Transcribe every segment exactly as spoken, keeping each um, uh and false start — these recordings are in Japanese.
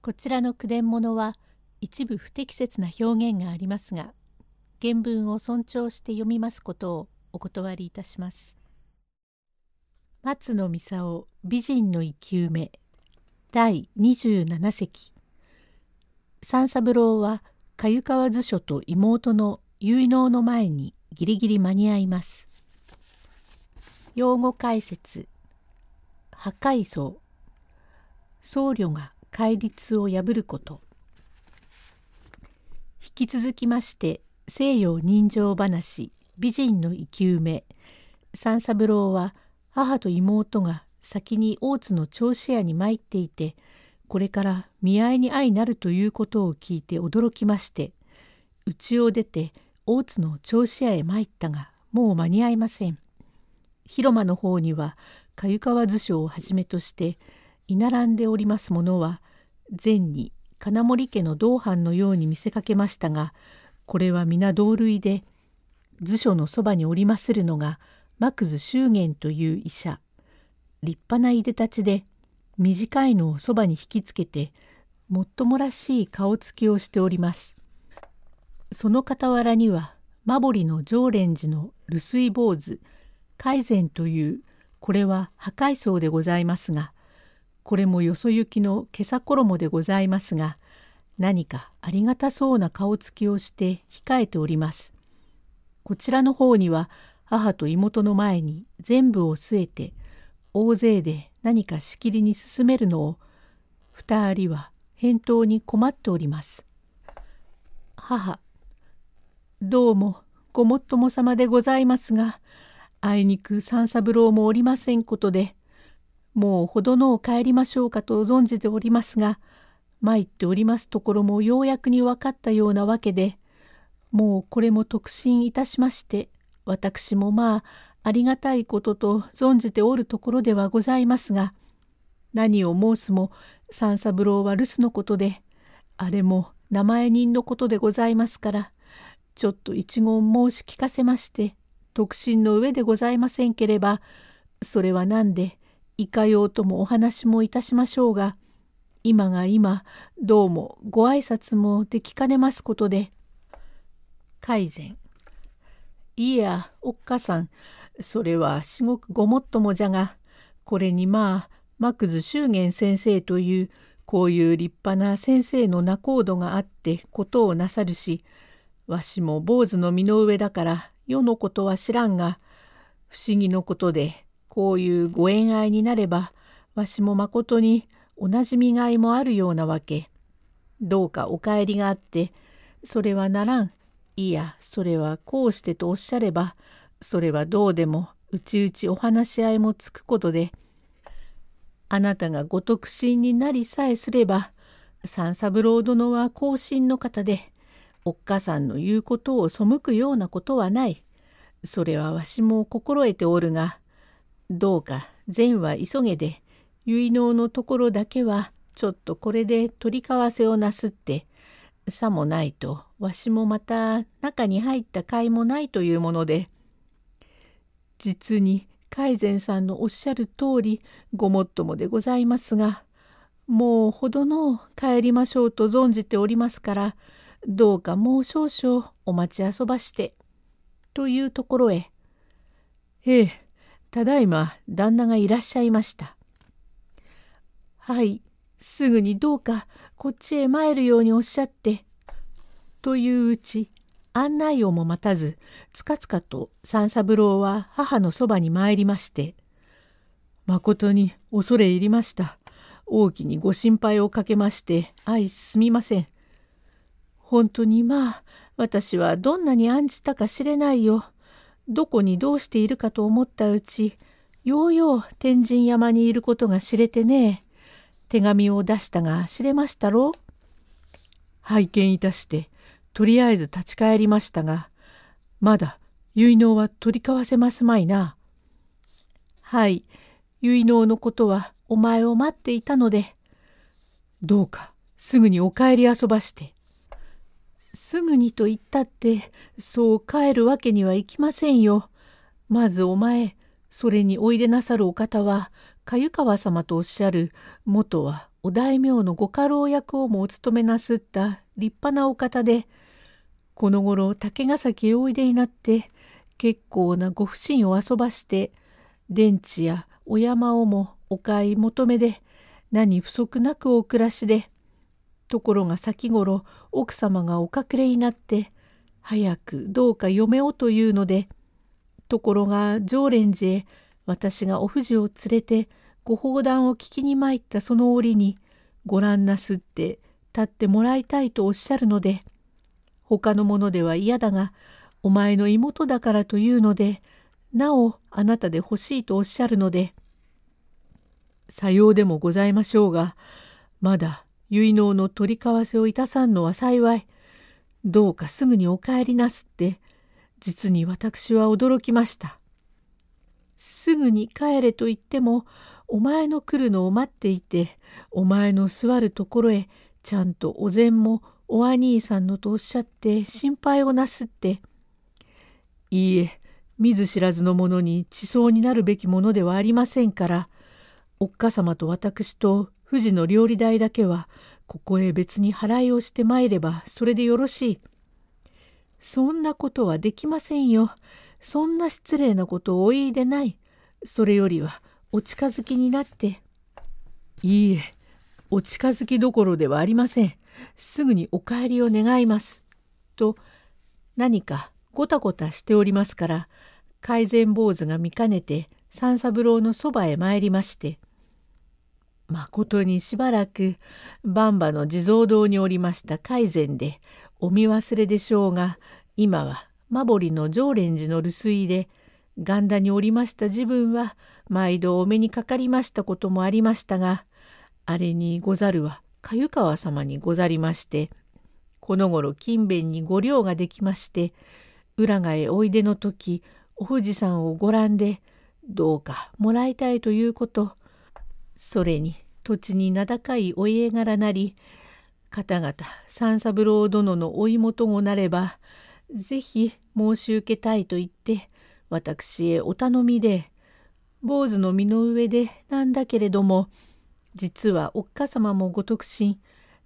こちらの句伝物は一部不適切な表現がありますが、原文を尊重して読みますことをお断りいたします。松野ミサオ美人の生き埋めだいにじゅうなな席。三三郎は鮎川図書と妹の結納の前にギリギリ間に合います。用語解説。破壊僧。僧侶が戒律を破ること。引き続きまして西洋人情話美人の生き埋め三三郎は母と妹が先に大津の銚子屋に参っていて、これから見合いに相なるということを聞いて驚きまして、家を出て大津の銚子屋へ参ったが、もう間に合いません。広間の方には鮎川図書をはじめとして居並んでおりますものは、前に金森家の同伴のように見せかけましたが、これは皆同類で、図書のそばにおりまするのが幕津修玄という医者、立派ないでたちで、短いのをそばに引きつけて、もっともらしい顔つきをしております。その傍らには、馬堀の常連寺の留守坊主、海善という、これは破壊僧でございますが、これもよそ行きの袈裟衣でございますが、何かありがたそうな顔つきをして控えております。こちらの方には、母と妹の前に全部を据えて、大勢で何かしきりに進めるのを、二人は返答に困っております。母、どうもごもっとも様でございますが、あいにく三三郎もおりませんことで、もうほどのを帰りましょうかと存じておりますが、参っておりますところもようやくに分かったようなわけで、もうこれも特進いたしまして、私もまあありがたいことと存じておるところではございますが、何を申すも三三郎は留守のことで、あれも名前人のことでございますから、ちょっと一言申し聞かせまして、特進の上でございませんければ、それはなんで、いかようともお話もいたしましょうが、今が今どうもご挨拶もできかねますことで。改善。いや、おっかさん、それは至極ごもっともじゃが、これにまあ幕津修玄先生というこういう立派な先生の仲人があってことをなさるし、わしも坊主の身の上だから世のことは知らんが、不思議のことで、こういうご縁愛になれば、わしもまことにおなじみがいもあるようなわけ。どうかお帰りがあって、それはならん。いや、それはこうしてとおっしゃれば、それはどうでも、うちうちお話し合いもつくことで、あなたがご特進になりさえすれば、三三郎殿は後進の方で、おっかさんの言うことを背くようなことはない。それはわしも心得ておるが、どうか善は急げで、結納のところだけはちょっとこれで取り交わせをなすって、さもないとわしもまた中に入った甲斐もないというもので。実に海善さんのおっしゃる通りごもっともでございますが、もうほどの帰りましょうと存じておりますから、どうかもう少々お待ちあそばして、というところへ。へえ、ただいま旦那がいらっしゃいました。はい、すぐにどうかこっちへ参るようにおっしゃって、といううち案内をも待たず、つかつかと三三郎は母のそばに参りまして、まことに恐れ入りました。大きにご心配をかけまして、相すみません。本当にまあ、私はどんなに案じたか知れないよ。どこにどうしているかと思ったうち、ようよう天神山にいることが知れてね。手紙を出したが知れましたろう。拝見いたして、とりあえず立ち返りましたが、まだ結納は取り交わせますまいな。はい、結納のことはお前を待っていたので、どうかすぐにお帰り遊ばして。すぐにと言ったって、そう帰るわけにはいきませんよ。まずお前、それにおいでなさるお方は、鮎川様とおっしゃる、元はお大名のご家老役をもお務めなすった立派なお方で、このごろ竹ヶ崎へおいでになって、結構なご不審を遊ばして、田地やお山をもお買い求めで、何不足なくお暮らしで、ところが先ごろ奥様がお隠れになって、早くどうか嫁をというので、ところが常連寺へ私がお藤を連れて、ご法談を聞きに参ったその折に、ご覧なすって立ってもらいたいとおっしゃるので、他のものでは嫌だが、お前の妹だからというので、なおあなたで欲しいとおっしゃるので、さようでもございましょうが、まだ結納の取り交わせをいたさんのは幸い、どうかすぐにお帰りなすって、実に私は驚きました。すぐに帰れと言っても、お前の来るのを待っていて、お前の座るところへ、ちゃんとお膳もお兄さんのとおっしゃって心配をなすって。いいえ、見ず知らずの者に馳走になるべきものではありませんから、おっかさまと私と富士の料理代だけは、ここへ別に払いをしてまいればそれでよろしい。そんなことはできませんよ。そんな失礼なことをお言いでない。それよりは、お近づきになって。いいえ、お近づきどころではありません。すぐにお帰りを願います。と、何かごたごたしておりますから、改善坊主が見かねて、三三郎のそばへ参りまして。まことにしばらく、ばんばの地蔵堂におりました改善で、お見忘れでしょうが、今はまぼりの常連寺の留守居で、元旦におりました自分は、毎度お目にかかりましたこともありましたが、あれにござるは、かゆかわ様にござりまして、このごろ勤勉にご領ができまして、浦賀へおいでのとき、お富士山をご覧で、どうかもらいたいということ、それに土地に名高いお家柄なり、方々三三郎殿のお妹ごなれば、ぜひ申し受けたいと言って、私へお頼みで、坊主の身の上でなんだけれども、実はおっかさまもご得心、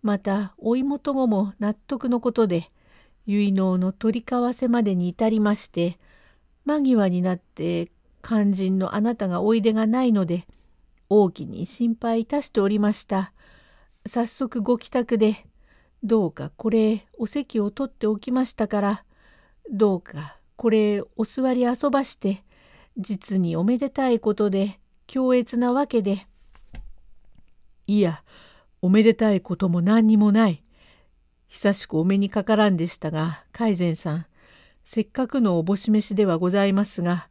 またお妹ごも納得のことで、結納の取り交わせまでに至りまして、間際になって肝心のあなたがおいでがないので、大きに心配いたしておりました。早速ご帰宅で、どうかこれお席を取っておきましたから、どうかこれお座り遊ばして、実におめでたいことで、強烈なわけで。いや、おめでたいことも何にもない。久しくお目にかからんでしたが、海善さん、せっかくのおぼし飯ではございますが、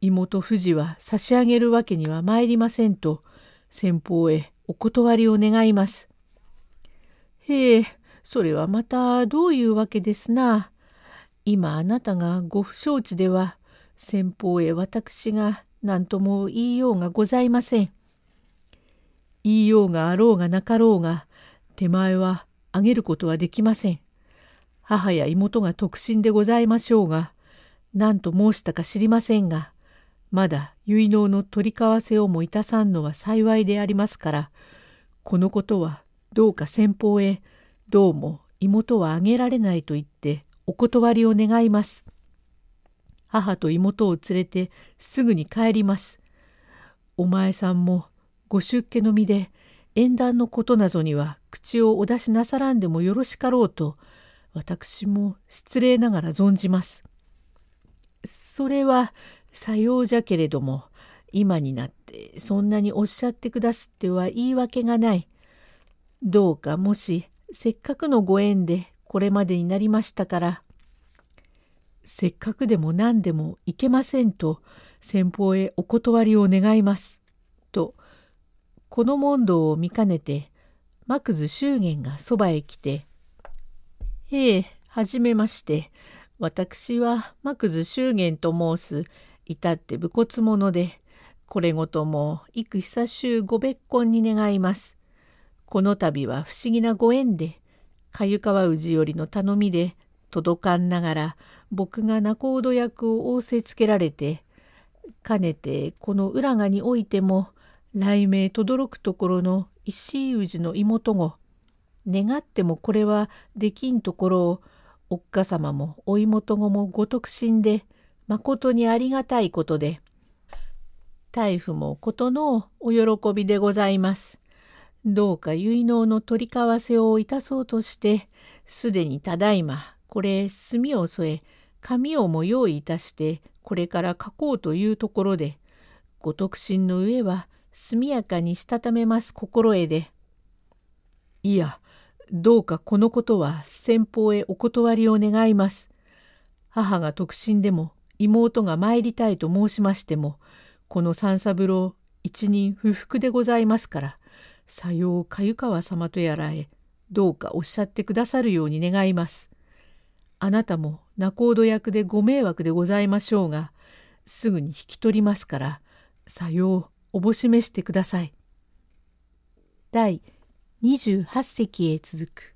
妹富士は差し上げるわけには参りませんと、先方へお断りを願います。へえ、それはまたどういうわけですな。今あなたがご不承知では、先方へ私が何とも言いようがございません。言いようがあろうがなかろうが、手前はあげることはできません。母や妹が特進でございましょうが、何と申したか知りませんが、まだ結納の取り交わせをもいたさんのは幸いでありますから、このことはどうか先方へ、どうも妹はあげられないと言ってお断りを願います。母と妹を連れてすぐに帰ります。お前さんもご出家の身で、縁談のことなぞには口をお出しなさらんでもよろしかろうと、私も失礼ながら存じます。それは、さようじゃけれども、今になってそんなにおっしゃってくだすっては言い訳がない。どうかもし、せっかくのご縁でこれまでになりましたから、せっかくでも何でもいけませんと、先方へお断りを願います。と、この問答を見かねて、幕津祝言がそばへ来て、へえ、はじめまして、私は幕津祝言と申す、至って武骨者で、これごとも幾久しゅうご別婚に願います。この度は不思議なご縁で、鮎川氏よりの頼みで、届かんながら、僕が仲人役を仰せつけられて、かねてこの浦賀においても、雷鳴とどろくところの石井氏の妹御、願ってもこれはできんところを、おっかさまもお妹御もごとく死んで、まことにありがたいことで、大夫もことのお喜びでございます。どうか結納の取り交わせをいたそうとして、すでにただいま、これ炭を添え、紙をも用意いたして、これから書こうというところで、ご特進の上は速やかにしたためます心得で。いや、どうかこのことは先方へお断りを願います。母が特進でも、妹が参りたいと申しましても、この三三郎一人不服でございますから、さようかゆかわ様とやらへ、どうかおっしゃってくださるように願います。あなたも仲人役でご迷惑でございましょうが、すぐに引き取りますから、さようおぼしめしてください。だいにじゅうはっせきへ続く。